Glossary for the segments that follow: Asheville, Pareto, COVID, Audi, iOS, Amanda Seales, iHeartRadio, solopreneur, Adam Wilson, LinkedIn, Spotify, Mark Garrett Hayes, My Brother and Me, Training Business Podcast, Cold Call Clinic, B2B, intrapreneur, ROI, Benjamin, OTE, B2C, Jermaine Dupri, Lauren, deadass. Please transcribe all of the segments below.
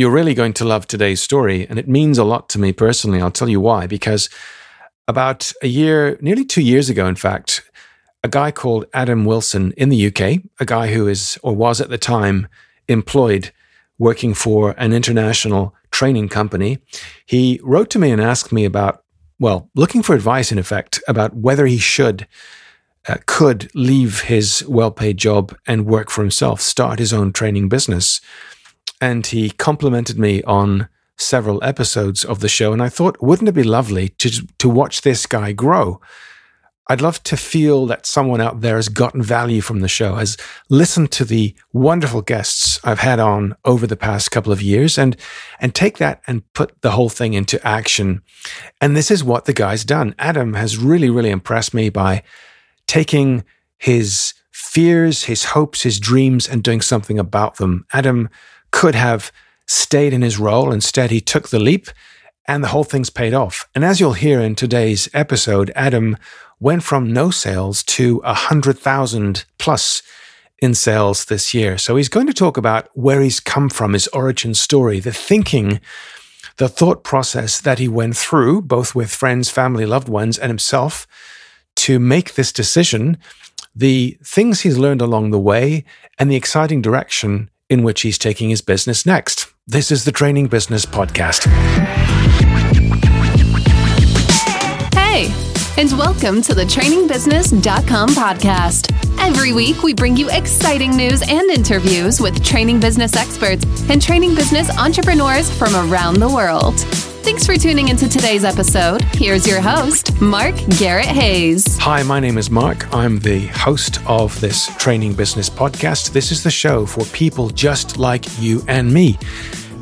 You're really going to love today's story, and it means a lot to me personally. I'll tell you why, because about a year, nearly 2 years ago, in fact, a guy called Adam Wilson in the UK, a guy who is or was at the time employed working for an international training company, he wrote to me and asked me about, well, looking for advice in effect about whether he could leave his well-paid job and work for himself, start his own training business. And he complimented me on several episodes of the show. And I thought, wouldn't it be lovely to watch this guy grow? I'd love to feel that someone out there has gotten value from the show, has listened to the wonderful guests I've had on over the past couple of years, and take that and put the whole thing into action. And this is what the guy's done. Adam has really, really impressed me by taking his fears, his hopes, his dreams, and doing something about them. Adam could have stayed in his role. Instead, he took the leap, and the whole thing's paid off. And as you'll hear in today's episode, Adam went from no sales to 100,000 plus in sales this year. So he's going to talk about where he's come from, his origin story, the thinking, the thought process that he went through, both with friends, family, loved ones, and himself, to make this decision, the things he's learned along the way, and the exciting direction in which he's taking his business next. This is the Training Business Podcast. Hey, and welcome to the TrainingBusiness.com podcast. Every week, we bring you exciting news and interviews with training business experts and training business entrepreneurs from around the world. Thanks for tuning into today's episode. Here's your host, Mark Garrett Hayes. Hi, my name is Mark. I'm the host of this Training Business Podcast. This is the show for people just like you and me.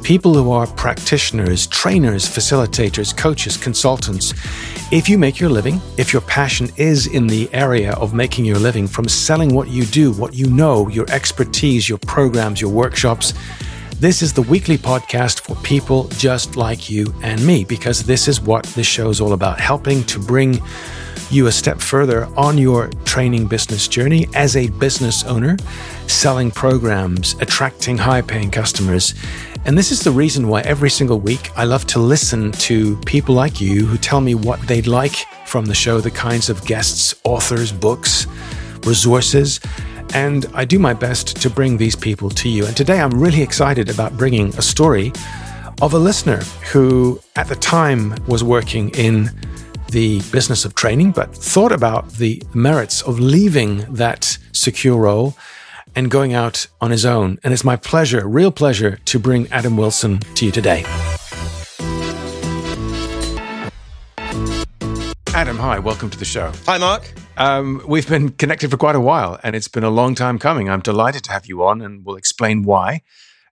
People who are practitioners, trainers, facilitators, coaches, consultants. If you make your living, if your passion is in the area of making your living from selling what you do, what you know, your expertise, your programs, your workshops, this is the weekly podcast for people just like you and me, because this is what this show is all about, helping to bring you a step further on your training business journey as a business owner, selling programs, attracting high-paying customers. And this is the reason why every single week I love to listen to people like you who tell me what they'd like from the show, the kinds of guests, authors, books, resources. And I do my best to bring these people to you. And today I'm really excited about bringing a story of a listener who at the time was working in the business of training, but thought about the merits of leaving that secure role and going out on his own. And it's my pleasure, real pleasure, to bring Adam Wilson to you today. Adam, hi, welcome to the show. Hi, Mark. We've been connected for quite a while, and it's been a long time coming. I'm delighted to have you on, and we'll explain why.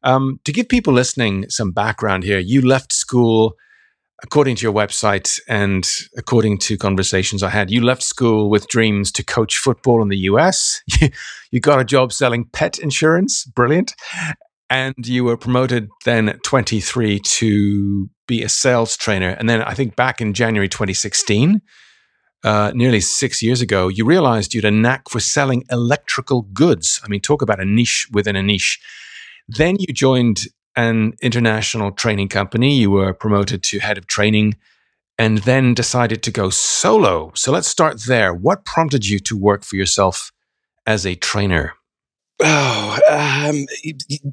To give people listening some background here, you left school, according to your website and according to conversations I had, you left school with dreams to coach football in the US. You got a job selling pet insurance. Brilliant. And you were promoted then at 23 to be a sales trainer. And then I think back in January 2016, nearly 6 years ago, you realized you had a knack for selling electrical goods. I mean, talk about a niche within a niche. Then you joined an international training company. You were promoted to head of training and then decided to go solo. So let's start there. What prompted you to work for yourself as a trainer?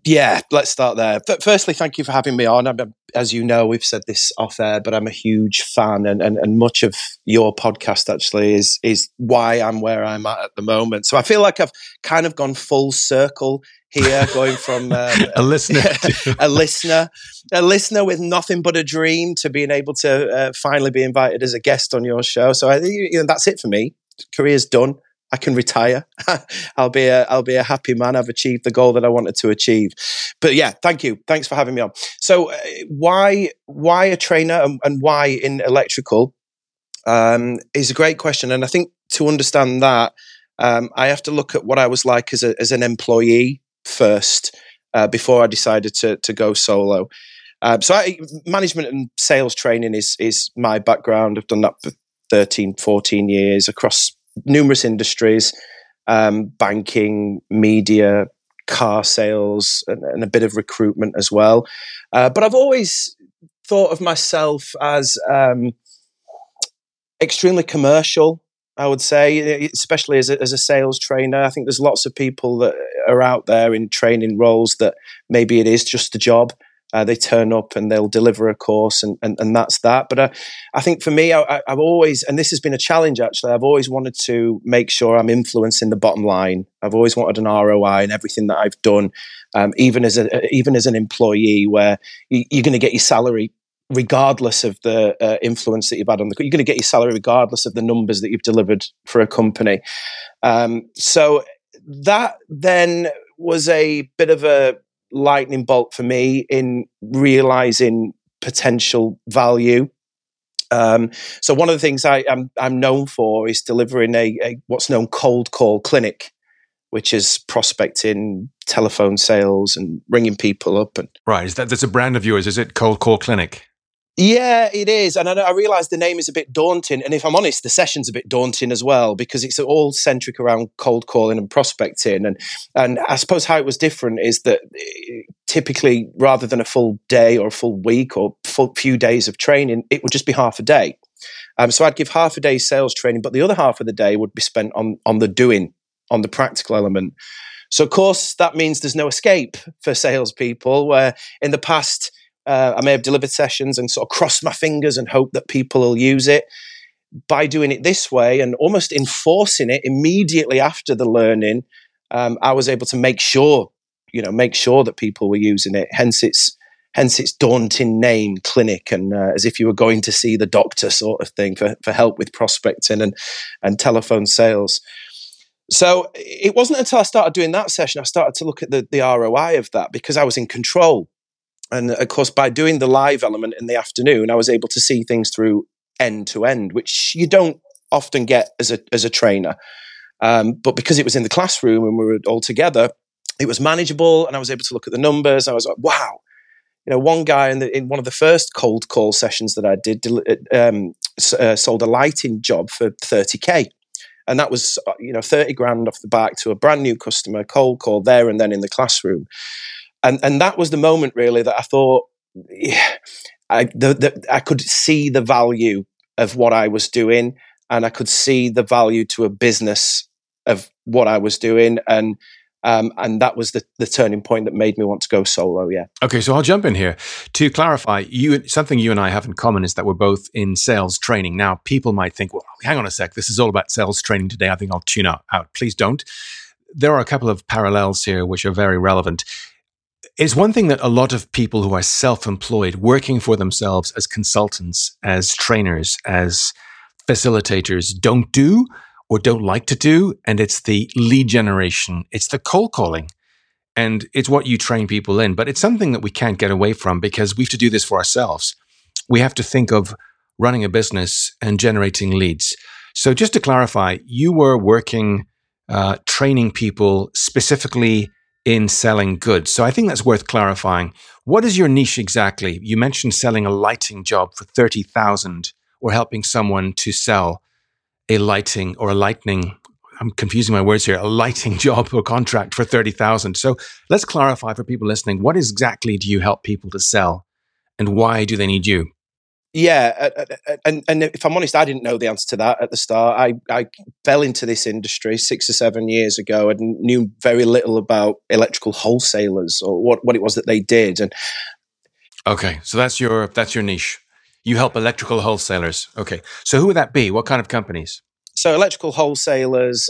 Yeah, let's start there. Firstly, thank you for having me on. As you know, we've said this off air, but I'm a huge fan, and much of your podcast actually is why I'm where I'm at the moment. So I feel like I've kind of gone full circle here, going from a listener with nothing but a dream to being able to finally be invited as a guest on your show. So I think that's it for me. Career's done. I can retire. I'll be a happy man. I've achieved the goal that I wanted to achieve. But yeah, thank you. Thanks for having me on. So why a trainer and why in electrical is a great question. And I think to understand that, I have to look at what I was like as an employee first before I decided to go solo. So management and sales training is my background. I've done that for 13, 14 years across numerous industries, banking, media, car sales and a bit of recruitment as well. But I've always thought of myself as extremely commercial, I would say, especially as a sales trainer. I think there's lots of people that are out there in training roles that maybe it is just a job. They turn up and they'll deliver a course and that's that. But I think for me, I've always, and this has been a challenge actually, I've always wanted to make sure I'm influencing the bottom line. I've always wanted an ROI in everything that I've done, even as an employee, where you're going to get your salary regardless of the influence that you've had on the, you're going to get your salary regardless of the numbers that you've delivered for a company. So that then was a bit of a lightning bolt for me in realizing potential value. So one of the things I'm known for is delivering a what's known cold call clinic, which is prospecting, telephone sales, and ringing people up. And right, that's a brand of yours, is it? Cold Call Clinic. Yeah, it is. And I realize the name is a bit daunting. And if I'm honest, the session's a bit daunting as well, because it's all centric around cold calling and prospecting. And I suppose how it was different is that typically, rather than a full day or a full week or few days of training, it would just be half a day. So I'd give half a day sales training, but the other half of the day would be spent on the doing, on the practical element. So of course, that means there's no escape for salespeople, where in the past, I may have delivered sessions and sort of crossed my fingers and hope that people will use it. By doing it this way and almost enforcing it immediately after the learning, I was able to make sure that people were using it. Hence its daunting name, clinic, and as if you were going to see the doctor sort of thing for help with prospecting and telephone sales. So it wasn't until I started doing that session, I started to look at the ROI of that, because I was in control. And of course, by doing the live element in the afternoon, I was able to see things through end to end, which you don't often get as a trainer. But because it was in the classroom and we were all together, it was manageable, and I was able to look at the numbers. I was like, wow. You know, one guy in one of the first cold call sessions that I did sold a lighting job for $30,000. And that was, $30,000 off the back to a brand new customer, cold call there and then in the classroom. And that was the moment really that I thought I could see the value of what I was doing, and I could see the value to a business of what I was doing, and that was the turning point that made me want to go solo. Yeah. Okay, so I'll jump in here to clarify. Something you and I have in common is that we're both in sales training. Now, people might think, well, hang on a sec, this is all about sales training today. I think I'll tune out. Please don't. There are a couple of parallels here which are very relevant. It's one thing that a lot of people who are self-employed, working for themselves as consultants, as trainers, as facilitators, don't do or don't like to do, and it's the lead generation. It's the cold calling, and it's what you train people in. But it's something that we can't get away from, because we have to do this for ourselves. We have to think of running a business and generating leads. So just to clarify, you were working, training people specifically in selling goods. So I think that's worth clarifying. What is your niche exactly? You mentioned selling a lighting job for $30,000, or helping someone to sell a lighting or a lightning, I'm confusing my words here, a lighting job or contract for $30,000. So let's clarify for people listening, what exactly do you help people to sell, and why do they need you? Yeah, and if I'm honest, I didn't know the answer to that at the start. I fell into this industry 6 or 7 years ago and knew very little about electrical wholesalers or what it was that they did. And okay, so that's your niche. You help electrical wholesalers. Okay, so who would that be? What kind of companies? So electrical wholesalers,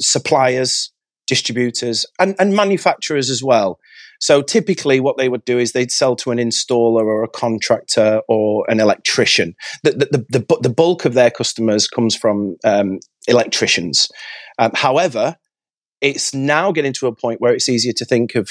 suppliers, distributors, and manufacturers as well. So typically what they would do is they'd sell to an installer or a contractor or an electrician. The bulk of their customers comes from electricians. However, it's now getting to a point where it's easier to think of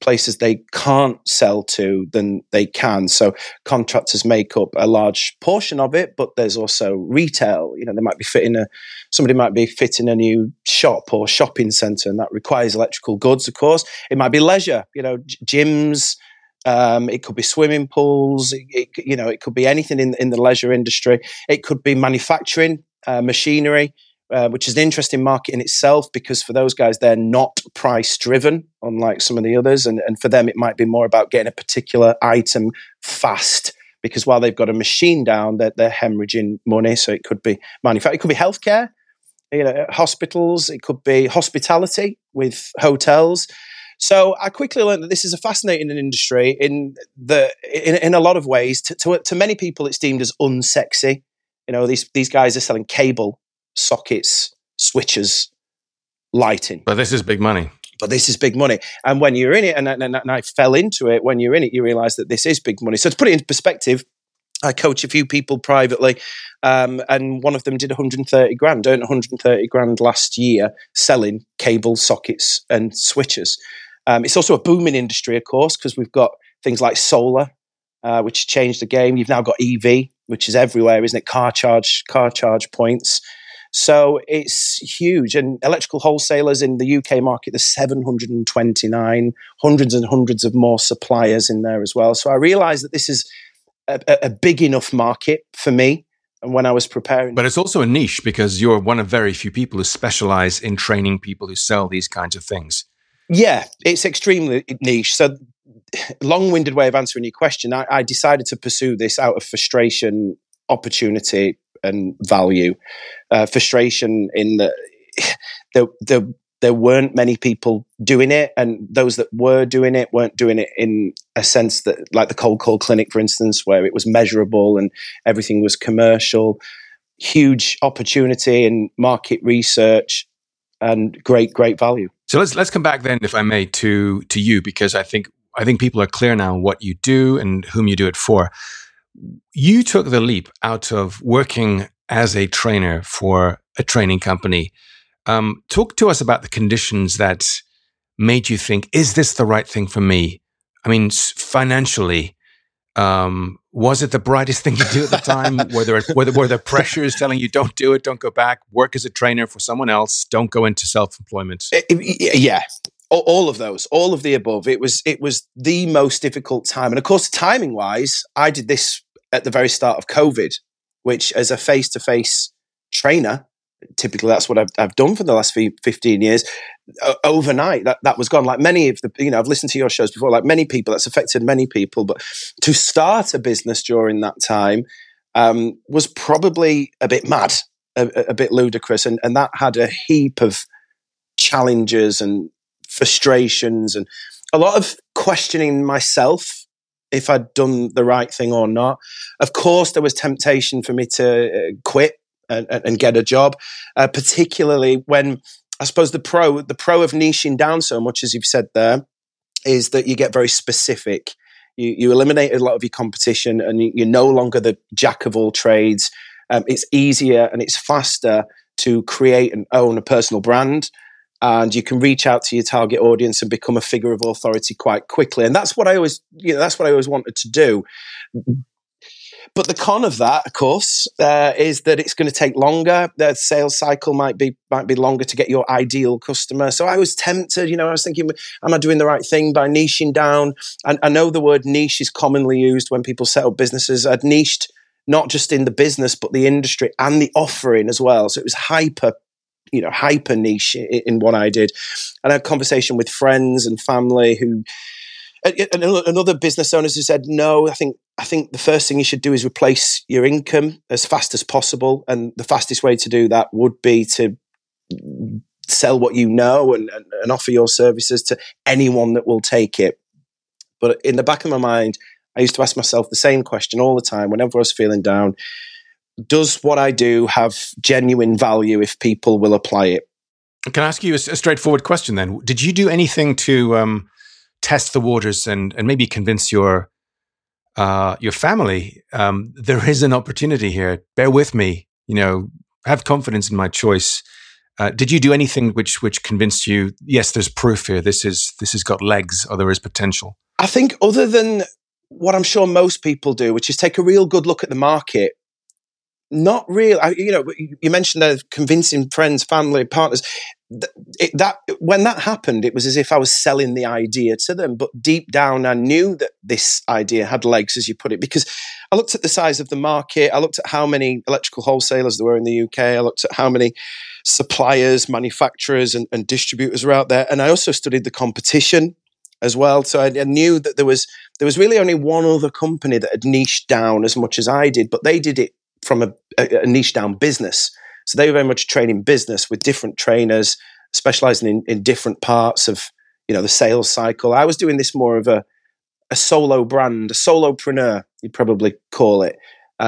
places they can't sell to than they can. So contractors make up a large portion of it, but there's also retail. They might be fitting a new shop or shopping centre, and that requires electrical goods, of course. It might be leisure, gyms. It could be swimming pools. It could be anything in the leisure industry. It could be manufacturing, machinery, which is an interesting market in itself, because for those guys, they're not price driven, unlike some of the others. And for them, it might be more about getting a particular item fast, because while they've got a machine down, they're hemorrhaging money. So it could be manufacturing, it could be healthcare, hospitals, it could be hospitality with hotels. So I quickly learned that this is a fascinating industry in a lot of ways. To many people, it's deemed as unsexy. These guys are selling cable, sockets, switches, lighting. But this is big money. And when you're in it, and I fell into it, when you're in it, you realize that this is big money. So to put it into perspective, I coach a few people privately, and one of them did 130 grand, earned 130 grand last year selling cable, sockets, and switches. It's also a booming industry, of course, because we've got things like solar, which changed the game. You've now got EV, which is everywhere, isn't it? Car charge points. So it's huge. And electrical wholesalers in the UK market, there's 729, hundreds and hundreds of more suppliers in there as well. So I realized that this is a big enough market for me. And when I was preparing. But it's also a niche, because you're one of very few people who specialize in training people who sell these kinds of things. Yeah, it's extremely niche. So long-winded way of answering your question, I decided to pursue this out of frustration, opportunity, and value. Frustration in that there weren't many people doing it, and those that were doing it weren't doing it in a sense that, like the Cold Call Clinic, for instance, where it was measurable and everything was commercial. Huge opportunity in market research and great value. So let's come back then, if I may, to you, because I think people are clear now what you do and whom you do it for. You took the leap out of working as a trainer for a training company. Talk to us about the conditions that made you think, is this the right thing for me? I mean, financially, was it the brightest thing to do at the time? Were there pressures telling you, don't do it, don't go back, work as a trainer for someone else, don't go into self-employment? Yeah. All of those, all of the above. It was the most difficult time. And of course, timing-wise, I did this at the very start of COVID, which as a face-to-face trainer, typically that's what I've done for the last 15 years, overnight that was gone. Like many of the, I've listened to your shows before, like many people, that's affected many people. But to start a business during that time was probably a bit mad, a bit ludicrous. And that had a heap of challenges and frustrations and a lot of questioning myself if I'd done the right thing or not. Of course, there was temptation for me to quit and get a job, particularly when I suppose the pro of niching down so much, as you've said there, is that you get very specific. You eliminate a lot of your competition, and you're no longer the jack of all trades. It's easier and it's faster to create and own a personal brand. And you can reach out to your target audience and become a figure of authority quite quickly. And that's what I always, that's what I always wanted to do. But the con of that, of course, is that it's going to take longer. The sales cycle might be longer to get your ideal customer. So I was tempted, I was thinking, am I doing the right thing by niching down? And I know the word niche is commonly used when people set up businesses. I'd niched not just in the business, but the industry and the offering as well. So it was hyper niche in what I did. And I had a conversation with friends and family and other business owners who said, no, I think the first thing you should do is replace your income as fast as possible. And the fastest way to do that would be to sell what you know and offer your services to anyone that will take it. But in the back of my mind, I used to ask myself the same question all the time whenever I was feeling down. Does what I do have genuine value if people will apply it? Can I ask you a straightforward question then? Did you do anything to test the waters and maybe convince your family there is an opportunity here? Bear with me, have confidence in my choice. Did you do anything which convinced you? Yes, there's proof here. This has got legs, or there is potential. I think other than what I'm sure most people do, which is take a real good look at the market. Not real, you mentioned convincing friends, family, partners. when that happened, it was as if I was selling the idea to them. But deep down, I knew that this idea had legs, as you put it, because I looked at the size of the market. I looked at how many electrical wholesalers there were in the UK. I looked at how many suppliers, manufacturers, and distributors were out there. And I also studied the competition as well. So I knew that there was really only one other company that had niched down as much as I did, but they did it from a niche down business. So they were very much training business with different trainers, specializing in different parts of, you know, the sales cycle. I was doing this more of a solo brand, a solopreneur, you'd probably call it,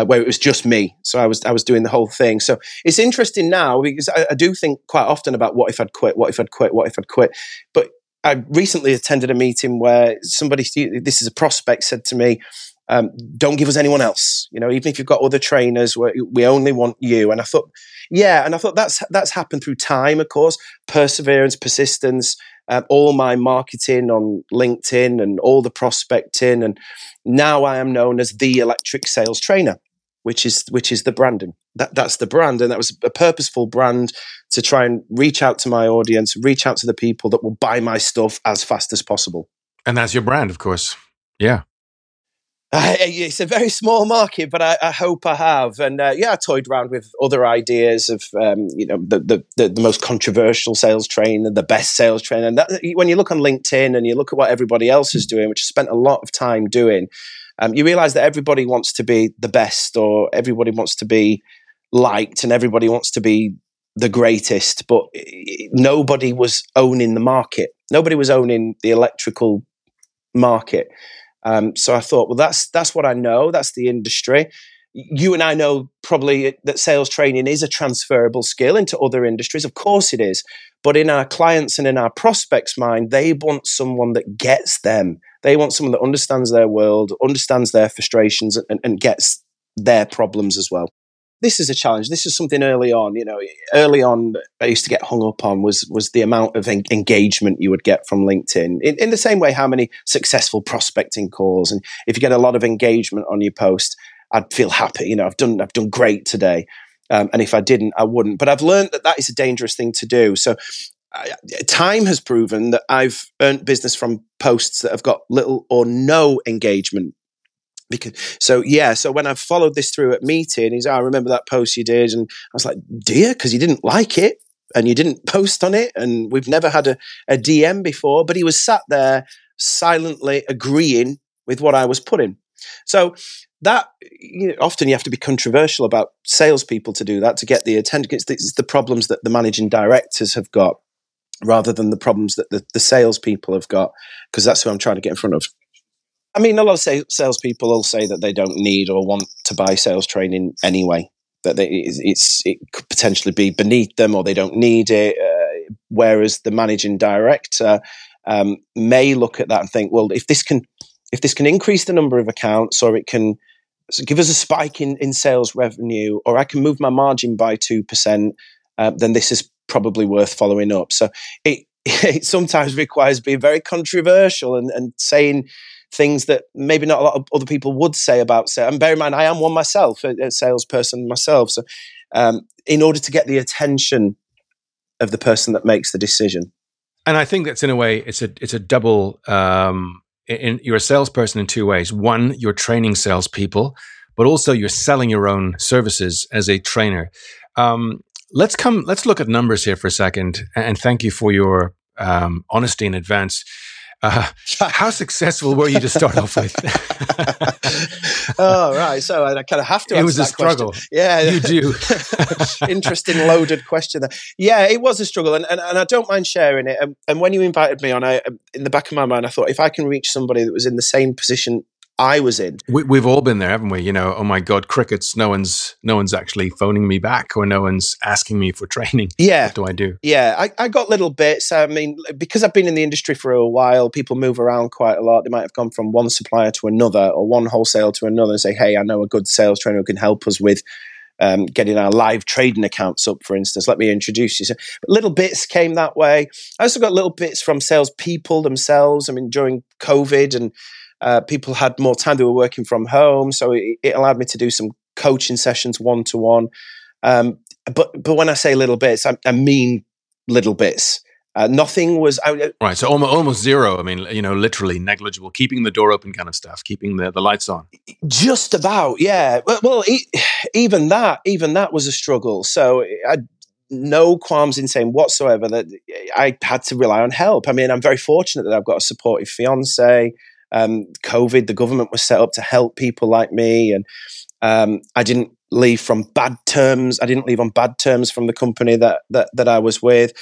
where it was just me. So I was doing the whole thing. So it's interesting now because I do think quite often about what if I'd quit. But I recently attended a meeting where somebody, this is a prospect, said to me, don't give us anyone else. You know, even if you've got other trainers, we only want you. And I thought, yeah. And I thought that's happened through time, of course, perseverance, persistence, all my marketing on LinkedIn and all the prospecting. And now I am known as the electric sales trainer, which is the branding. That's the brand. And that was a purposeful brand to try and reach out to my audience, reach out to the people that will buy my stuff as fast as possible. And that's your brand, of course. Yeah. It's a very small market, but I hope I have. And I toyed around with other ideas of, the most controversial sales trainer, the best sales trainer. And that, when you look on LinkedIn and you look at what everybody else is doing, which I spent a lot of time doing, you realize that everybody wants to be the best, or everybody wants to be liked, and everybody wants to be the greatest. But nobody was owning the market. Nobody was owning the electrical market. So I thought, well, that's what I know. That's the industry. You and I know probably that sales training is a transferable skill into other industries. Of course it is. But in our clients and in our prospects' mind, they want someone that gets them. They want someone that understands their world, understands their frustrations, and gets their problems as well. This is a challenge. This is something early on I used to get hung up on was the amount of engagement you would get from LinkedIn. In the same way, how many successful prospecting calls. And if you get a lot of engagement on your post, I'd feel happy. You know, I've done great today. And if I didn't, I wouldn't. But I've learned that is a dangerous thing to do. So time has proven that I've earned business from posts that have got little or no engagement. So when I followed this through at meeting, he's, I remember that post you did. And I was like, dear, because you didn't like it and you didn't post on it. And we've never had a DM before, but he was sat there silently agreeing with what I was putting. So that, you know, often you have to be controversial about salespeople to do that, to get the attention. It's the problems that the managing directors have got rather than the problems that the salespeople have got, because that's who I'm trying to get in front of. I mean, a lot of salespeople will say that they don't need or want to buy sales training anyway, that it could potentially be beneath them or they don't need it, whereas the managing director may look at that and think, well, if this can increase the number of accounts, or it can give us a spike in sales revenue, or I can move my margin by 2%, then this is probably worth following up. So it sometimes requires being very controversial and saying things that maybe not a lot of other people would say about sales. And bear in mind, I am one myself, a salesperson myself. So, in order to get the attention of the person that makes the decision, and I think that's in a way, it's a double. You're a salesperson in two ways. One, you're training salespeople, but also you're selling your own services as a trainer. Let's look at numbers here for a second. And thank you for your honesty in advance. How successful were you to start off with? Oh, right. So I kind of have to answer that question. It was a struggle. Yeah. You do. Interesting, loaded question there. Yeah, it was a struggle. And I don't mind sharing it. And when you invited me on, in the back of my mind, I thought, if I can reach somebody that was in the same position I was in. We've all been there, haven't we? You know, oh my God, crickets, no one's actually phoning me back, or no one's asking me for training. Yeah. What do I do? Yeah, I got little bits. I mean, because I've been in the industry for a while, people move around quite a lot. They might have gone from one supplier to another, or one wholesale to another, and say, hey, I know a good sales trainer who can help us with getting our live trading accounts up, for instance. Let me introduce you. So, little bits came that way. I also got little bits from salespeople themselves. I mean, during COVID and people had more time, they were working from home, so it allowed me to do some coaching sessions one-to-one. But when I say little bits, I mean little bits. Nothing was... Right, so almost zero. I mean, you know, literally negligible, keeping the door open kind of stuff, keeping the lights on. Just about, yeah. Well, even that was a struggle. So I had no qualms in saying whatsoever that I had to rely on help. I mean, I'm very fortunate that I've got a supportive fiance. COVID, the government was set up to help people like me. And I didn't leave from bad terms. I didn't leave on bad terms from the company that I was with.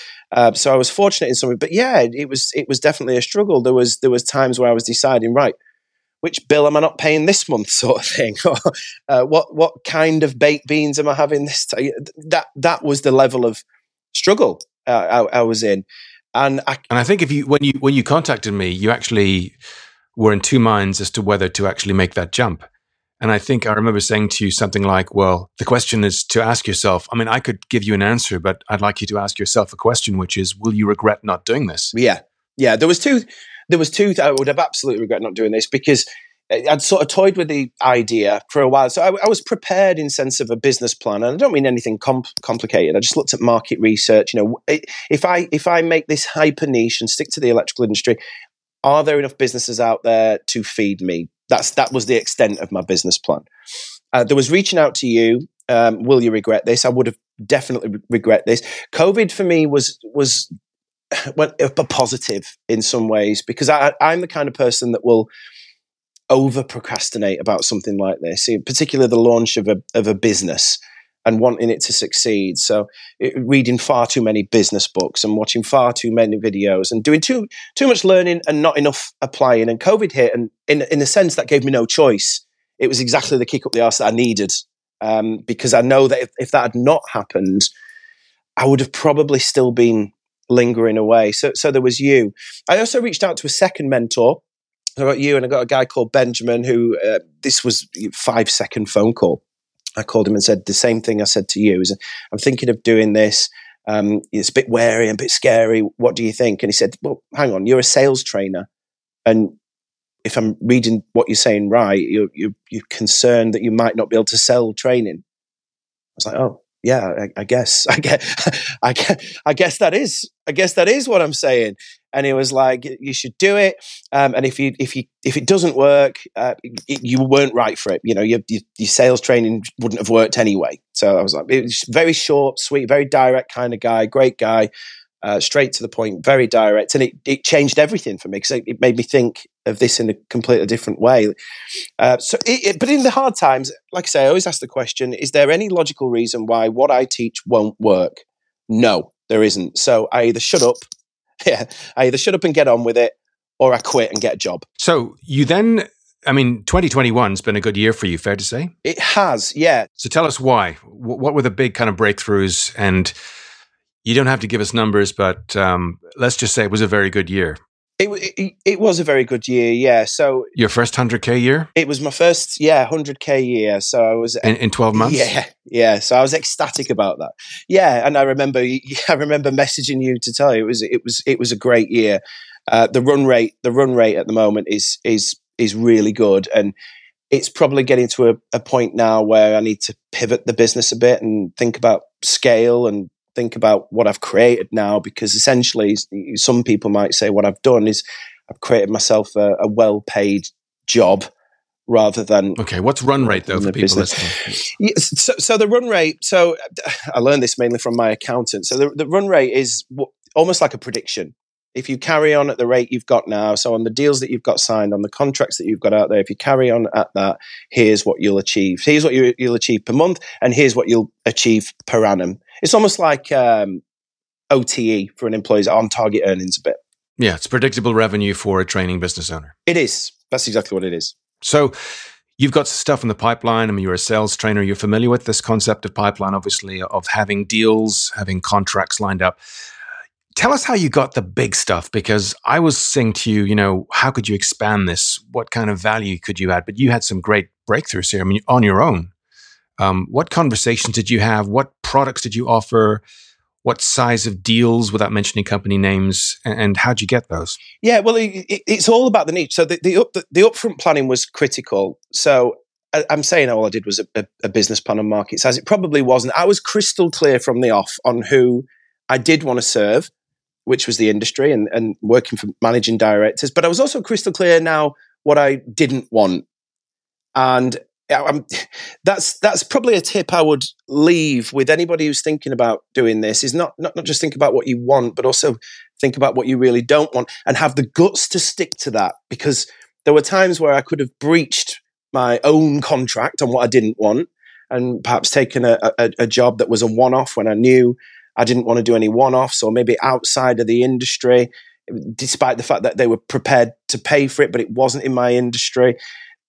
So I was fortunate in some way. But yeah, it was definitely a struggle. There was times where I was deciding, right, which bill am I not paying this month, sort of thing, or what kind of baked beans am I having this time? That was the level of struggle I was in, and I think if you when you contacted me, you actually were in two minds as to whether to actually make that jump. And I think I remember saying to you something like, well, the question is to ask yourself, I mean, I could give you an answer, but I'd like you to ask yourself a question, which is, will you regret not doing this? Yeah. Yeah. There was two, I would have absolutely regret not doing this, because I'd sort of toyed with the idea for a while. So I was prepared in sense of a business plan, and I don't mean anything complicated. I just looked at market research. You know, if I make this hyper niche and stick to the electrical industry, are there enough businesses out there to feed me? That was the extent of my business plan. There was reaching out to you. Will you regret this? I would have definitely regret this. COVID for me was a positive in some ways, because I'm the kind of person that will over procrastinate about something like this, in particular the launch of a business and wanting it to succeed. So reading far too many business books and watching far too many videos and doing too much learning and not enough applying. And COVID hit, and in a sense that gave me no choice. It was exactly the kick up the arse that I needed, because I know that if that had not happened, I would have probably still been lingering away. So there was you. I also reached out to a second mentor. I got you and I got a guy called Benjamin who, this was a 5-second phone call. I called him and said the same thing I said to you, is I'm thinking of doing this. It's a bit wary and a bit scary. What do you think? And he said, well, hang on, you're a sales trainer. And if I'm reading what you're saying right, you're concerned that you might not be able to sell training. I was like, oh, yeah, I guess that is what I'm saying. And he was like, you should do it. And if it doesn't work, you weren't right for it. You know, your sales training wouldn't have worked anyway. So I was like, it was very short, sweet, very direct kind of guy, great guy, straight to the point, very direct. And it changed everything for me, because it made me think of this in a completely different way. But in the hard times, like I say, I always ask the question, is there any logical reason why what I teach won't work? No, there isn't. So I either shut up. Yeah, I either shut up and get on with it, or I quit and get a job. So you then, 2021's been a good year for you, fair to say? It has, yeah. So tell us why. What were the big kind of breakthroughs? And you don't have to give us numbers, but let's just say it was a very good year. It was a very good year, yeah. So your first 100K year? It was my first, 100K year. So I was in 12 months. Yeah. So I was ecstatic about that. Yeah, and I remember messaging you to tell you it was a great year. The run rate at the moment is really good, and it's probably getting to a point now where I need to pivot the business a bit and think about scale and think about what I've created now, because essentially some people might say what I've done is I've created myself a well-paid job rather than... Okay, what's run rate though for people listening? So the run rate, so I learned this mainly from my accountant. So the run rate is almost like a prediction. If you carry on at the rate you've got now, so on the deals that you've got signed, on the contracts that you've got out there, if you carry on at that, here's what you'll achieve. Here's what you'll achieve per month, and here's what you'll achieve per annum. It's almost like OTE for an employee's on-target earnings a bit. Yeah, it's predictable revenue for a training business owner. It is. That's exactly what it is. So you've got stuff in the pipeline. I mean, you're a sales trainer. You're familiar with this concept of pipeline, obviously, of having deals, having contracts lined up. Tell us how you got the big stuff, because I was saying to you, you know, how could you expand this? What kind of value could you add? But you had some great breakthroughs here, I mean, on your own. What conversations did you have? What products did you offer? What size of deals, without mentioning company names, and how'd you get those? Yeah, well, it's all about the niche. So the upfront planning was critical. So I'm saying all I did was a business plan on market size. It probably wasn't. I was crystal clear from the off on who I did want to serve, which was the industry and working for managing directors. But I was also crystal clear now what I didn't want. And that's probably a tip I would leave with anybody who's thinking about doing this, is not just think about what you want, but also think about what you really don't want and have the guts to stick to that. Because there were times where I could have breached my own contract on what I didn't want and perhaps taken a job that was a one-off when I knew I didn't want to do any one-offs, or maybe outside of the industry, despite the fact that they were prepared to pay for it, but it wasn't in my industry.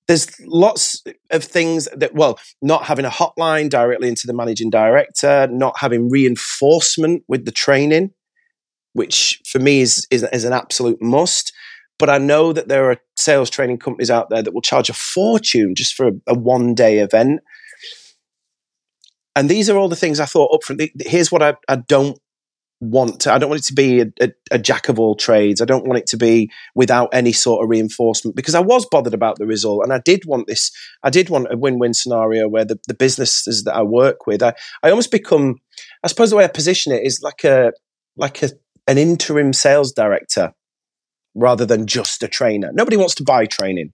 There's lots of things that, well, not having a hotline directly into the managing director, not having reinforcement with the training, which for me is an absolute must. But I know that there are sales training companies out there that will charge a fortune just for a one-day event. And these are all the things I thought up front. Here's what I don't want. I don't want it to be a jack of all trades. I don't want it to be without any sort of reinforcement, because I was bothered about the result. And I did want this. I did want a win-win scenario where the businesses that I work with, I almost become, I suppose the way I position it is like an interim sales director rather than just a trainer. Nobody wants to buy training.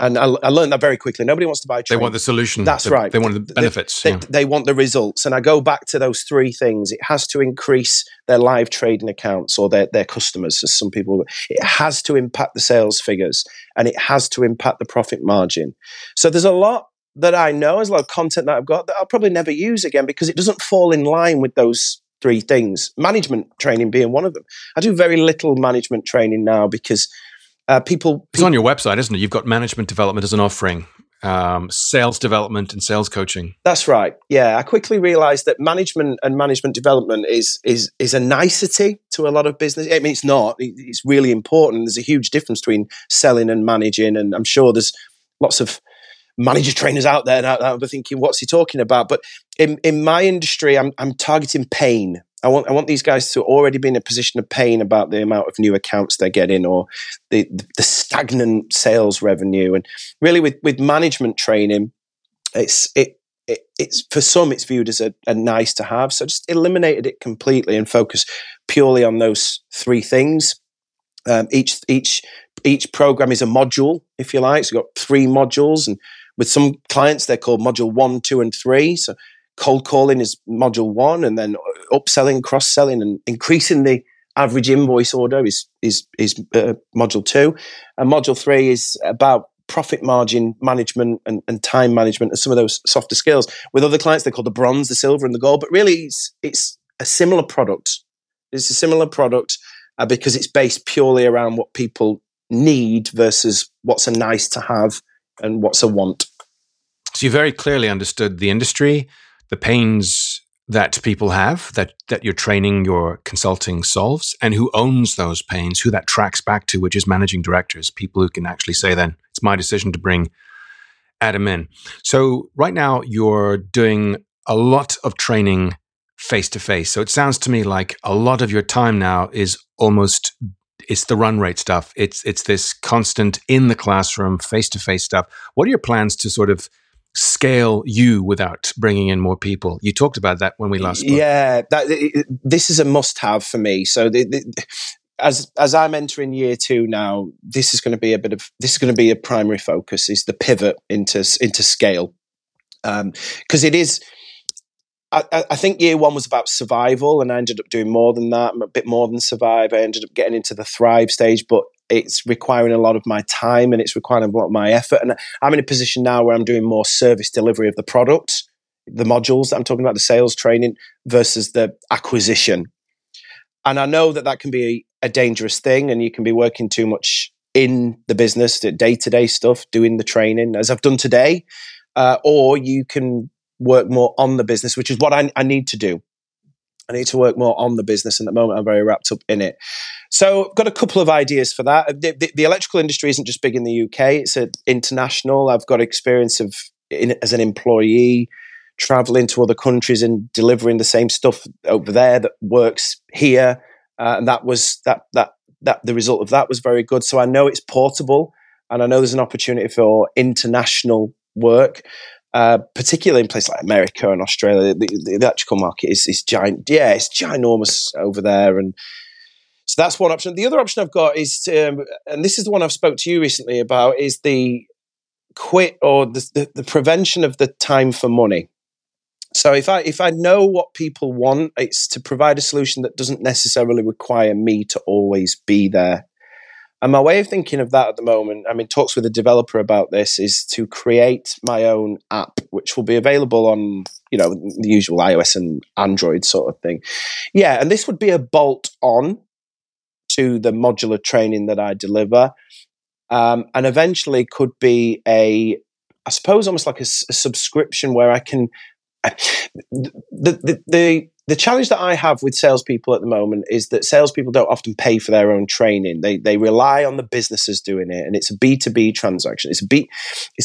And I learned that very quickly. Nobody wants to buy training. They want the solution. That's right. They want the benefits. They want the results. And I go back to those three things. It has to increase their live trading accounts or their customers, as some people. It has to impact the sales figures, and it has to impact the profit margin. So there's a lot that I know, there's a lot of content that I've got that I'll probably never use again because it doesn't fall in line with those three things, management training being one of them. I do very little management training now because it's on your website, isn't it? You've got management development as an offering, sales development and sales coaching. That's right. Yeah. I quickly realized that management and management development is a nicety to a lot of business. I mean, it's not. It's really important. There's a huge difference between selling and managing. And I'm sure there's lots of manager trainers out there that are thinking, what's he talking about? But in my industry, I'm targeting pain. I want these guys to already be in a position of pain about the amount of new accounts they're getting or the stagnant sales revenue. And really with management training, it's for some it's viewed as a nice to have. So I just eliminated it completely and focused purely on those three things. Each program is a module, if you like. So you've got three modules, and with some clients they're called module 1, 2, and 3. So cold calling is module 1, and then upselling, cross-selling, and increasing the average invoice order is module 2. And module 3 is about profit margin management and time management and some of those softer skills. With other clients, they're called the bronze, the silver, and the gold. But really, it's a similar product. It's a similar product because it's based purely around what people need versus what's a nice to have and what's a want. So you very clearly understood the industry, the pains that people have, that your training, your consulting solves, and who owns those pains, who that tracks back to, which is managing directors, people who can actually say, then, it's my decision to bring Adam in. So right now, you're doing a lot of training face-to-face. So it sounds to me like a lot of your time now is almost, it's the run rate stuff. It's this constant in the classroom, face-to-face stuff. What are your plans to sort of scale you without bringing in more people? You talked about that when we last spoke. Yeah, this is a must-have for me. So as I'm entering year 2 now, this is going to be a primary focus, is the pivot into scale, because it is. I think year 1 was about survival, and I ended up doing more than that, a bit more than survive. I ended up getting into the thrive stage, but it's requiring a lot of my time and it's requiring a lot of my effort. And I'm in a position now where I'm doing more service delivery of the products, the modules that I'm talking about, the sales training versus the acquisition. And I know that can be a dangerous thing, and you can be working too much in the business, the day-to-day stuff, doing the training as I've done today, or you can work more on the business, which is what I need to do. I need to work more on the business, and at the moment I'm very wrapped up in it. So I've got a couple of ideas for that. The electrical industry isn't just big in the UK, it's international. I've got experience of as an employee, traveling to other countries and delivering the same stuff over there that works here. And the result of that was very good. So I know it's portable, and I know there's an opportunity for international work. particularly in places like America and Australia. The electrical market is giant. Yeah, it's ginormous over there. And so that's one option. The other option I've got is, and this is the one I've spoke to you recently about, is the quit or the prevention of the time for money. So if I know what people want, it's to provide a solution that doesn't necessarily require me to always be there. And my way of thinking of that at the moment, I'm in talks with a developer about this, is to create my own app, which will be available on, the usual iOS and Android sort of thing. Yeah, and this would be a bolt on to the modular training that I deliver, and eventually could be almost like a subscription where I can. The challenge that I have with salespeople at the moment is that salespeople don't often pay for their own training. They rely on the businesses doing it, and it's a B2B transaction. It's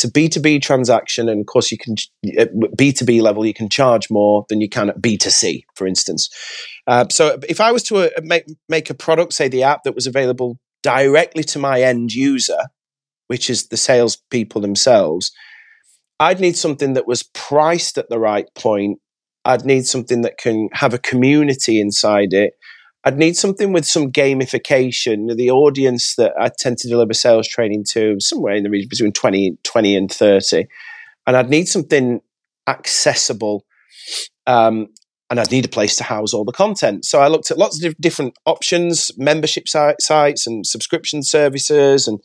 a B2B transaction, and of course you can, at B2B level, you can charge more than you can at B2C, for instance. So if I was to make a product, say the app, that was available directly to my end user, which is the salespeople themselves, I'd need something that was priced at the right point. I'd need something that can have a community inside it. I'd need something with some gamification. The audience that I tend to deliver sales training to, somewhere in the region between 20 and 30. And I'd need something accessible. And I'd need a place to house all the content. So I looked at lots of different options, membership sites and subscription services, and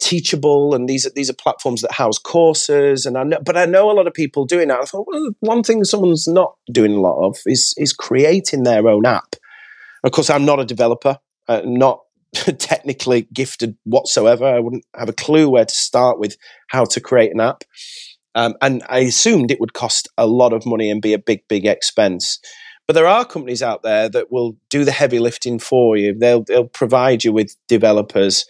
Teachable, and these are platforms that house courses, but I know a lot of people doing that. I thought, well, one thing someone's not doing a lot of is creating their own app. Of course, I'm not a developer, not technically gifted whatsoever. I wouldn't have a clue where to start with how to create an app, and I assumed it would cost a lot of money and be a big expense. But there are companies out there that will do the heavy lifting for you. They'll provide you with developers.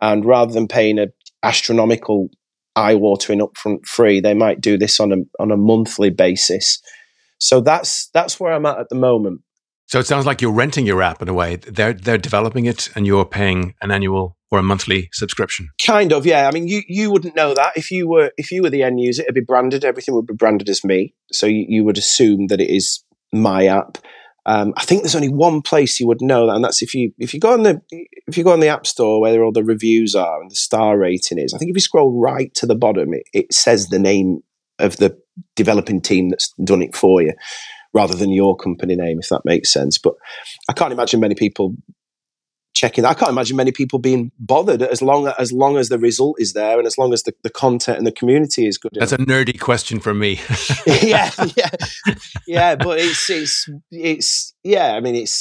And rather than paying an astronomical, eye-watering upfront fee, they might do this on a monthly basis. So that's where I'm at the moment. So it sounds like you're renting your app in a way. They're developing it, and you're paying an annual or a monthly subscription. Kind of, yeah. I mean, you wouldn't know that if you were the end user. It'd be branded. Everything would be branded as me. So you would assume that it is my app. I think there's only one place you would know that, and that's if you go on the App Store where all the reviews are and the star rating is. I think if you scroll right to the bottom, it says the name of the developing team that's done it for you, rather than your company name, if that makes sense. But I can't imagine many people checking that. I can't imagine many people being bothered as long as the result is there, and as long as the content and the community is good enough. That's a nerdy question for me. yeah. But it's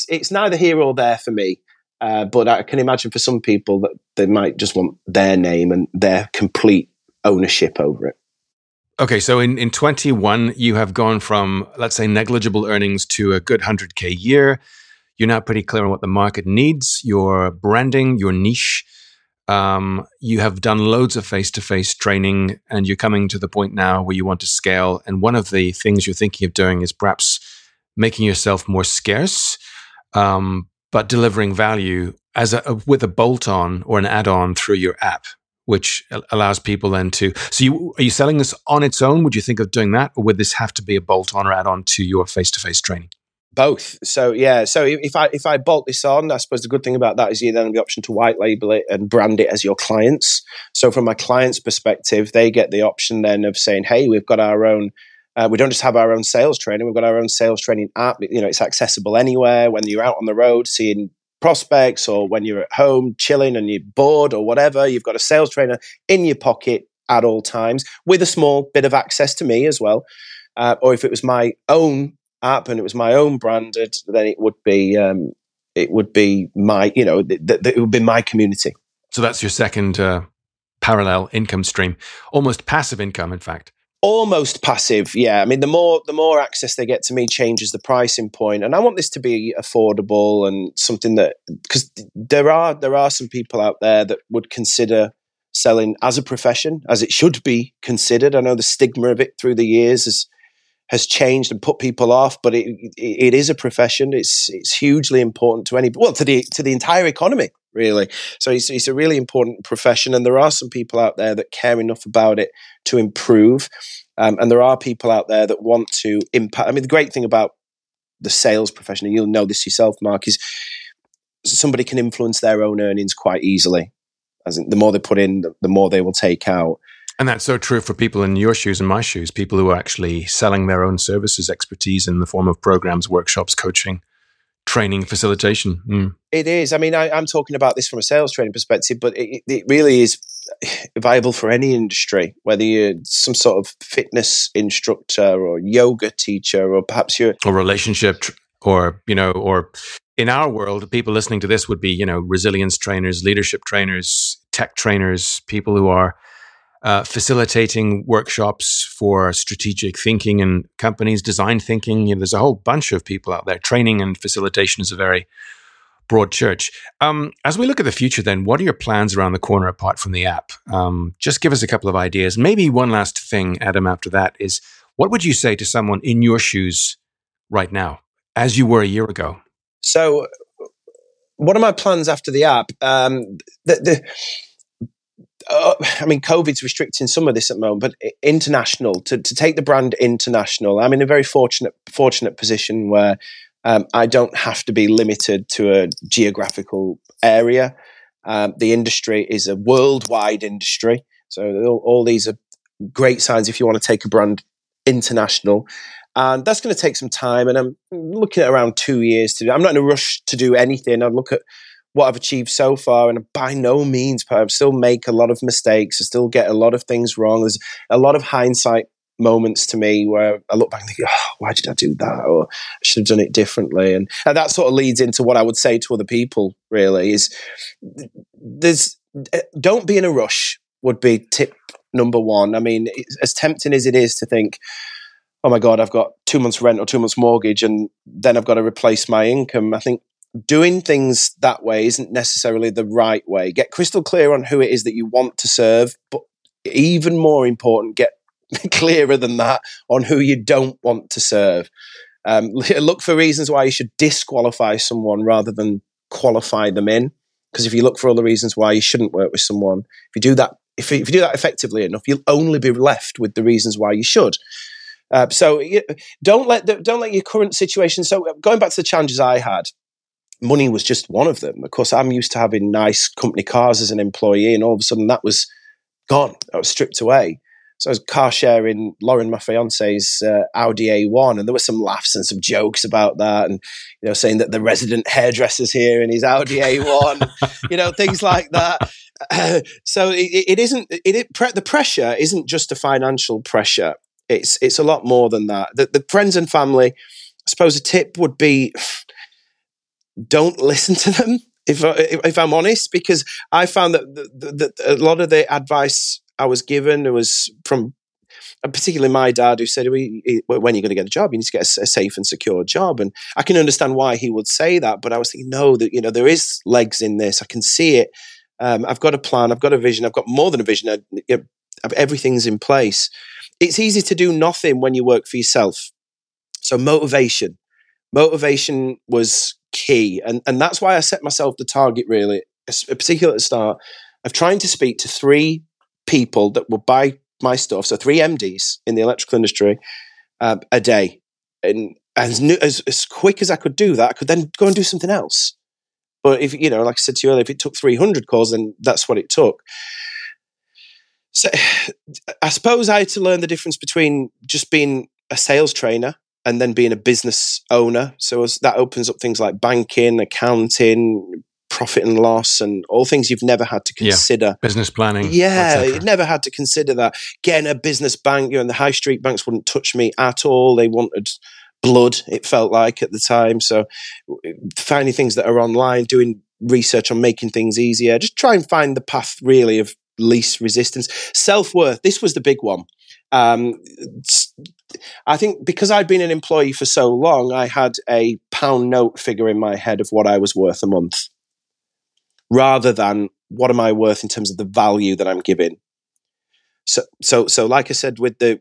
it's neither here or there for me. But I can imagine for some people that they might just want their name and their complete ownership over it. Okay, so in 21, you have gone from, let's say, negligible earnings to a good 100K a year. You're now pretty clear on what the market needs, your branding, your niche. You have done loads of face-to-face training, and you're coming to the point now where you want to scale. And one of the things you're thinking of doing is perhaps making yourself more scarce, but delivering value with a bolt-on or an add-on through your app, which allows people then to... So are you selling this on its own? Would you think of doing that? Or would this have to be a bolt-on or add-on to your face-to-face training? Both. So yeah. So if I bolt this on, I suppose the good thing about that is you then have the option to white label it and brand it as your clients. So from my client's perspective, they get the option then of saying, "Hey, we've got our own. We don't just have our own sales training. We've got our own sales training app. It's accessible anywhere. When you're out on the road seeing prospects, or when you're at home chilling and you're bored or whatever, you've got a sales trainer in your pocket at all times, with a small bit of access to me as well. Or if it was my own app and it was my own branded, then it would be my, it would be my community." So that's your second parallel income stream, almost passive income, in fact. Almost passive, yeah. I mean, the more access they get to me changes the pricing point, and I want this to be affordable and something that, because there are some people out there that would consider selling as a profession, as it should be considered. I know the stigma of it through the years has has changed and put people off, but it is a profession. It's hugely important to the entire economy, really. So it's a really important profession, and there are some people out there that care enough about it to improve, and there are people out there that want to impact. I mean, the great thing about the sales profession, and you'll know this yourself, Mark, is somebody can influence their own earnings quite easily. As in, the more they put in, the more they will take out. And that's so true for people in your shoes and my shoes, people who are actually selling their own services, expertise in the form of programs, workshops, coaching, training, facilitation. Mm. It is. I mean, I'm talking about this from a sales training perspective, but it really is viable for any industry, whether you're some sort of fitness instructor or yoga teacher, or perhaps you're... Or relationship or in our world, people listening to this would be, resilience trainers, leadership trainers, tech trainers, people who are facilitating workshops for strategic thinking and companies, design thinking. There's a whole bunch of people out there. Training and facilitation is a very broad church. As we look at the future then, what are your plans around the corner apart from the app? Just give us a couple of ideas. Maybe one last thing, Adam, after that is, what would you say to someone in your shoes right now, as you were a year ago? So what are my plans after the app? COVID's restricting some of this at the moment, but international, to take the brand international. I'm in a very fortunate position where I don't have to be limited to a geographical area. The industry is a worldwide industry. So all these are great signs if you want to take a brand international. And that's going to take some time. And I'm looking at around 2 years to do. I'm not in a rush to do anything. I'd look at what I've achieved so far, and by no means, I still make a lot of mistakes. I still get a lot of things wrong. There's a lot of hindsight moments to me where I look back and think, why did I do that? Or I should have done it differently. And that sort of leads into what I would say to other people, really, is don't be in a rush would be tip number one. I mean, as tempting as it is to think, oh my God, I've got 2 months rent or 2 months mortgage, and then I've got to replace my income. I think doing things that way isn't necessarily the right way. Get crystal clear on who it is that you want to serve, but even more important, get clearer than that on who you don't want to serve. Look for reasons why you should disqualify someone rather than qualify them in, because if you look for all the reasons why you shouldn't work with someone, if you do that effectively enough, you'll only be left with the reasons why you should. So don't let your current situation. So going back to the challenges I had, money was just one of them. Of course, I'm used to having nice company cars as an employee, and all of a sudden that was gone. I was stripped away. So I was car sharing Lauren, my fiance's Audi A1, and there were some laughs and some jokes about that, and saying that the resident hairdresser's here in his Audi A1, things like that. So it isn't. The pressure isn't just a financial pressure. It's a lot more than that. The friends and family. I suppose a tip would be, don't listen to them, if I'm honest, because I found that a lot of the advice I was given was from, particularly my dad, who said, when are you going to get a job? You need to get a safe and secure job. And I can understand why he would say that, but I was thinking, no, there is legs in this. I can see it. I've got a plan. I've got a vision. I've got more than a vision. Everything's in place. It's easy to do nothing when you work for yourself. So motivation. Motivation was key. And that's why I set myself the target, really, particularly at the start, of trying to speak to 3 people that will buy my stuff. So 3 MDs in the electrical industry a day. And as quick as I could do that, I could then go and do something else. But if, like I said to you earlier, if it took 300 calls, then that's what it took. So I suppose I had to learn the difference between just being a sales trainer and then being a business owner. So that opens up things like banking, accounting, profit and loss, and all things you've never had to consider. Yeah, business planning. Yeah, you never had to consider that. Getting a business bank, the high street banks wouldn't touch me at all. They wanted blood, it felt like, at the time. So finding things that are online, doing research on making things easier, just try and find the path, really, of least resistance. Self-worth, this was the big one. I think because I'd been an employee for so long, I had a pound note figure in my head of what I was worth a month, rather than what am I worth in terms of the value that I'm giving. So like I said, with the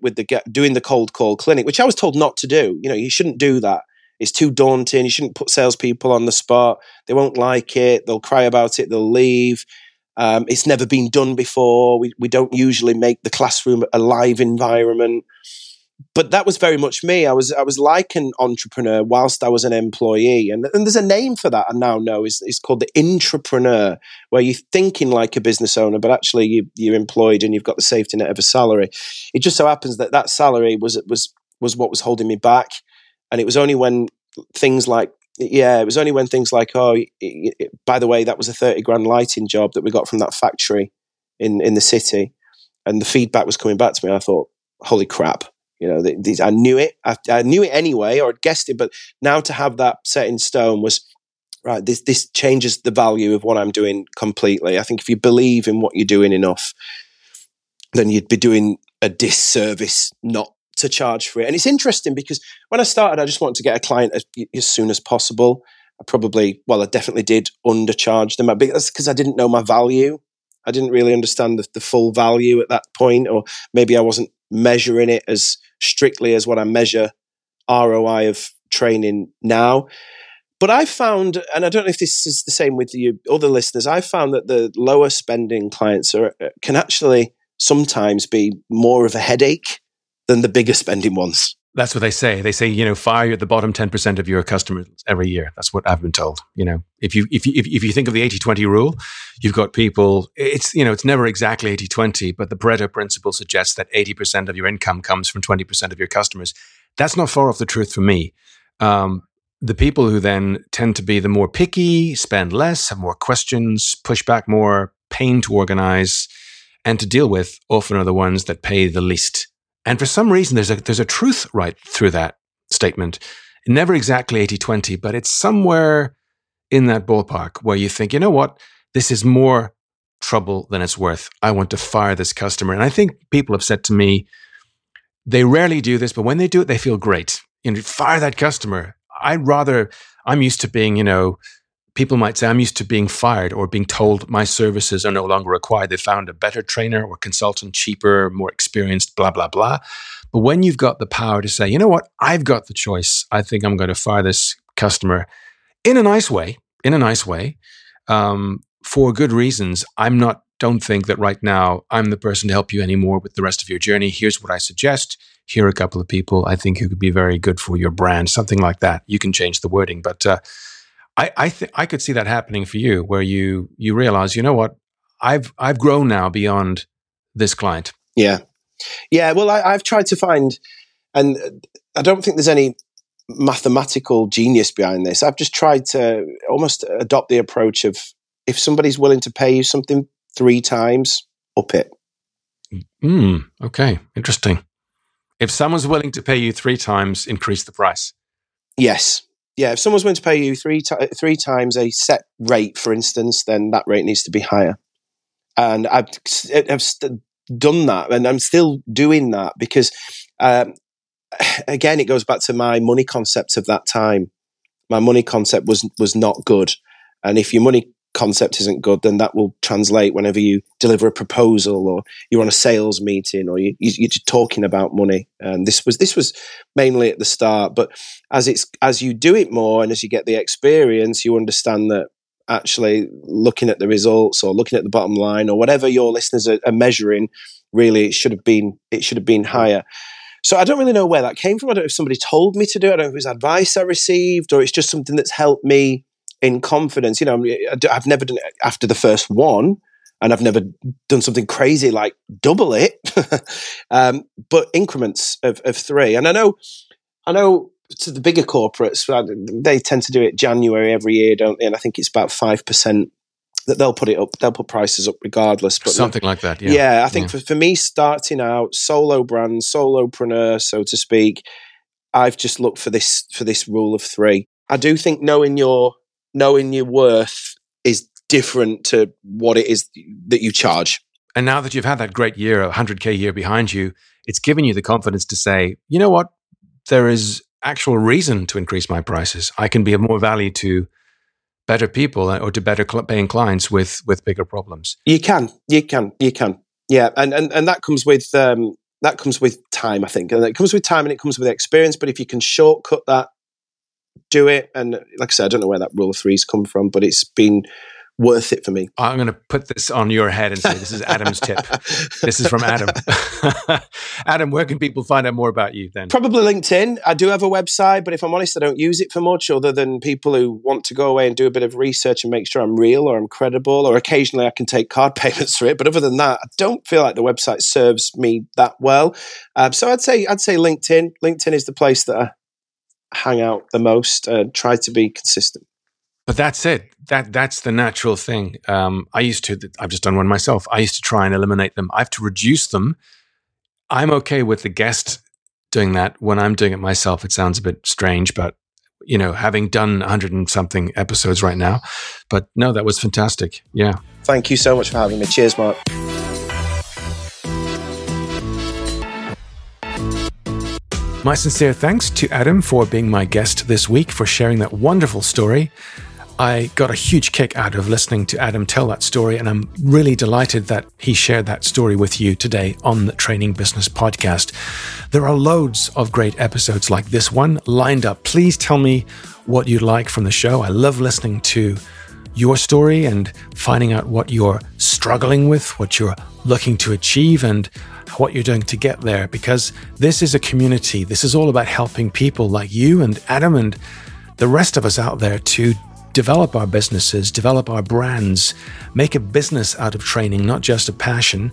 doing the cold call clinic, which I was told not to do, you shouldn't do that. It's too daunting. You shouldn't put salespeople on the spot. They won't like it. They'll cry about it. They'll leave. It's never been done before. We don't usually make the classroom a live environment. But that was very much me. I was like an entrepreneur whilst I was an employee. And there's a name for that I now know. It's called the intrapreneur, where you're thinking like a business owner, but actually you're employed and you've got the safety net of a salary. It just so happens that salary was what was holding me back. And it was only when things like, by the way, that was a 30 grand lighting job that we got from that factory in the city. And the feedback was coming back to me. I thought, holy crap. I knew it. I knew it anyway, or I'd guessed it. But now to have that set in stone was right. This changes the value of what I'm doing completely. I think if you believe in what you're doing enough, then you'd be doing a disservice not to charge for it. And it's interesting because when I started, I just wanted to get a client as soon as possible. I definitely did undercharge them. That's because I didn't know my value. I didn't really understand the full value at that point, or maybe I wasn't measuring it as strictly as what I measure ROI of training now. But I found, and I don't know if this is the same with you other listeners, I found that the lower spending clients can actually sometimes be more of a headache than the bigger spending ones. That's what they say. They say, fire the bottom 10% of your customers every year. That's what I've been told. If you think of the 80-20 rule, you've got people, it's never exactly 80-20, but the Pareto principle suggests that 80% of your income comes from 20% of your customers. That's not far off the truth for me. The people who then tend to be the more picky, spend less, have more questions, push back more, pain to organize and to deal with, often are the ones that pay the least. And for some reason, there's a truth right through that statement. Never exactly 80-20, but it's somewhere in that ballpark where you think, you know what, this is more trouble than it's worth. I want to fire this customer. And I think people have said to me, they rarely do this, but when they do it, they feel great. Fire that customer. I'm used to being, people might say, I'm used to being fired or being told my services are no longer required. They found a better trainer or consultant, cheaper, more experienced, blah, blah, blah. But when you've got the power to say, you know what, I've got the choice. I think I'm going to fire this customer in a nice way, for good reasons. Don't think that right now I'm the person to help you anymore with the rest of your journey. Here's what I suggest. Here are a couple of people I think who could be very good for your brand, something like that. You can change the wording, but, I could see that happening for you, where you realize, you know what, I've grown now beyond this client. Yeah. Well, I've tried to find, and I don't think there's any mathematical genius behind this. I've just tried to almost adopt the approach of, if somebody's willing to pay you something 3 times, up it. Okay, interesting. If someone's willing to pay you 3 times, increase the price. Yes. Yeah, if someone's willing to pay you three times a set rate, for instance, then that rate needs to be higher. And I've done that, and I'm still doing that because, again, it goes back to my money concept of that time. My money concept was not good. And if your money concept isn't good, then that will translate whenever you deliver a proposal or you're on a sales meeting or you're talking about money. And this was mainly at the start, but as you do it more and as you get the experience, you understand that actually looking at the results or looking at the bottom line or whatever your listeners are measuring, really it should have been higher. So I don't really know where that came from. I don't know if somebody told me to do it. I don't know if it was advice I received, or it's just something that's helped me in confidence. I've never done it after the first one, and I've never done something crazy like double it, but increments of 3. And I know to the bigger corporates, they tend to do it January every year, don't they? And I think it's about 5% that they'll put it up. They'll put prices up regardless. But something like that, yeah. Yeah, I think for me, starting out, solo brand, solopreneur, so to speak, I've just looked for this rule of 3. I do think knowing your worth is different to what it is that you charge. And now that you've had that great year, 100K year behind you, it's given you the confidence to say, you know what, there is actual reason to increase my prices. I can be of more value to better people or to better paying clients with bigger problems. You can. Yeah, and that comes with time, I think, and it comes with time and it comes with experience. But if you can shortcut that, do it. And like I said, I don't know where that rule of three's come from, but it's been worth it for me. I'm going to put this on your head and say, this is Adam's tip. This is from Adam. Adam, where can people find out more about you then? Probably LinkedIn. I do have a website, but if I'm honest, I don't use it for much other than people who want to go away and do a bit of research and make sure I'm real or I'm credible, or occasionally I can take card payments for it. But other than that, I don't feel like the website serves me that well. So I'd say LinkedIn. LinkedIn is the place that I hang out the most and try to be consistent. But that's it. That's the natural thing. I've just done one myself. I used to try and eliminate them. I have to reduce them. I'm okay with the guest doing that. When I'm doing it myself, it sounds a bit strange, but you know, having done 100 and something episodes right now, but no, that was fantastic. Yeah. Thank you so much for having me. Cheers, Mark. My sincere thanks to Adam for being my guest this week, for sharing that wonderful story. I got a huge kick out of listening to Adam tell that story, and I'm really delighted that he shared that story with you today on the Training Business Podcast. There are loads of great episodes like this one lined up. Please tell me what you like from the show. I love listening to your story and finding out what you're struggling with, what you're looking to achieve, and what you're doing to get there, because this is a community. This is all about helping people like you and Adam and the rest of us out there to develop our businesses, develop our brands, make a business out of training, not just a passion,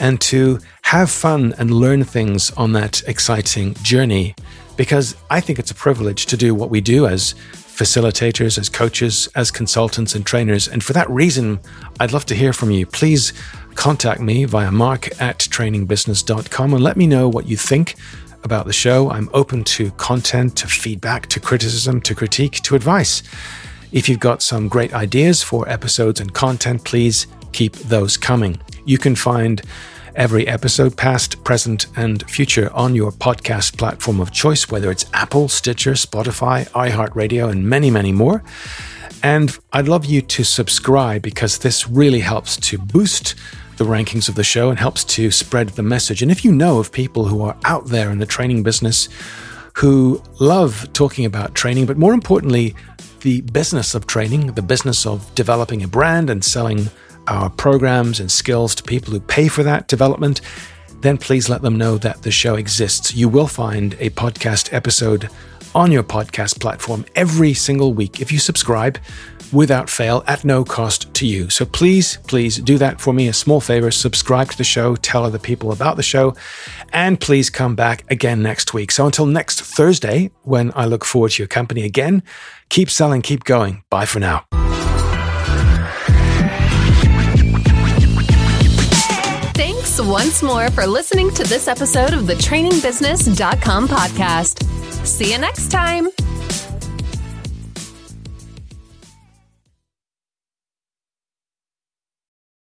and to have fun and learn things on that exciting journey. Because I think it's a privilege to do what we do as facilitators, as coaches, as consultants and trainers. And for that reason, I'd love to hear from you. Please contact me via mark@trainingbusiness.com and let me know what you think about the show. I'm open to content, to feedback, to criticism, to critique, to advice. If you've got some great ideas for episodes and content, please keep those coming. You can find every episode, past, present, and future, on your podcast platform of choice, whether it's Apple, Stitcher, Spotify, iHeartRadio, and many, many more. And I'd love you to subscribe, because this really helps to boost the rankings of the show and helps to spread the message. And if you know of people who are out there in the training business who love talking about training, but more importantly, the business of training, the business of developing a brand and selling our programs and skills to people who pay for that development, then please let them know that the show exists. You will find a podcast episode on your podcast platform every single week if you subscribe, without fail, at no cost to you. So please, please do that for me, a small favor. Subscribe to the show, tell other people about the show, and please come back again next week. So until next Thursday, when I look forward to your company again, keep selling, keep going. Bye for now. Thanks once more for listening to this episode of the TrainingBusiness.com podcast. See you next time.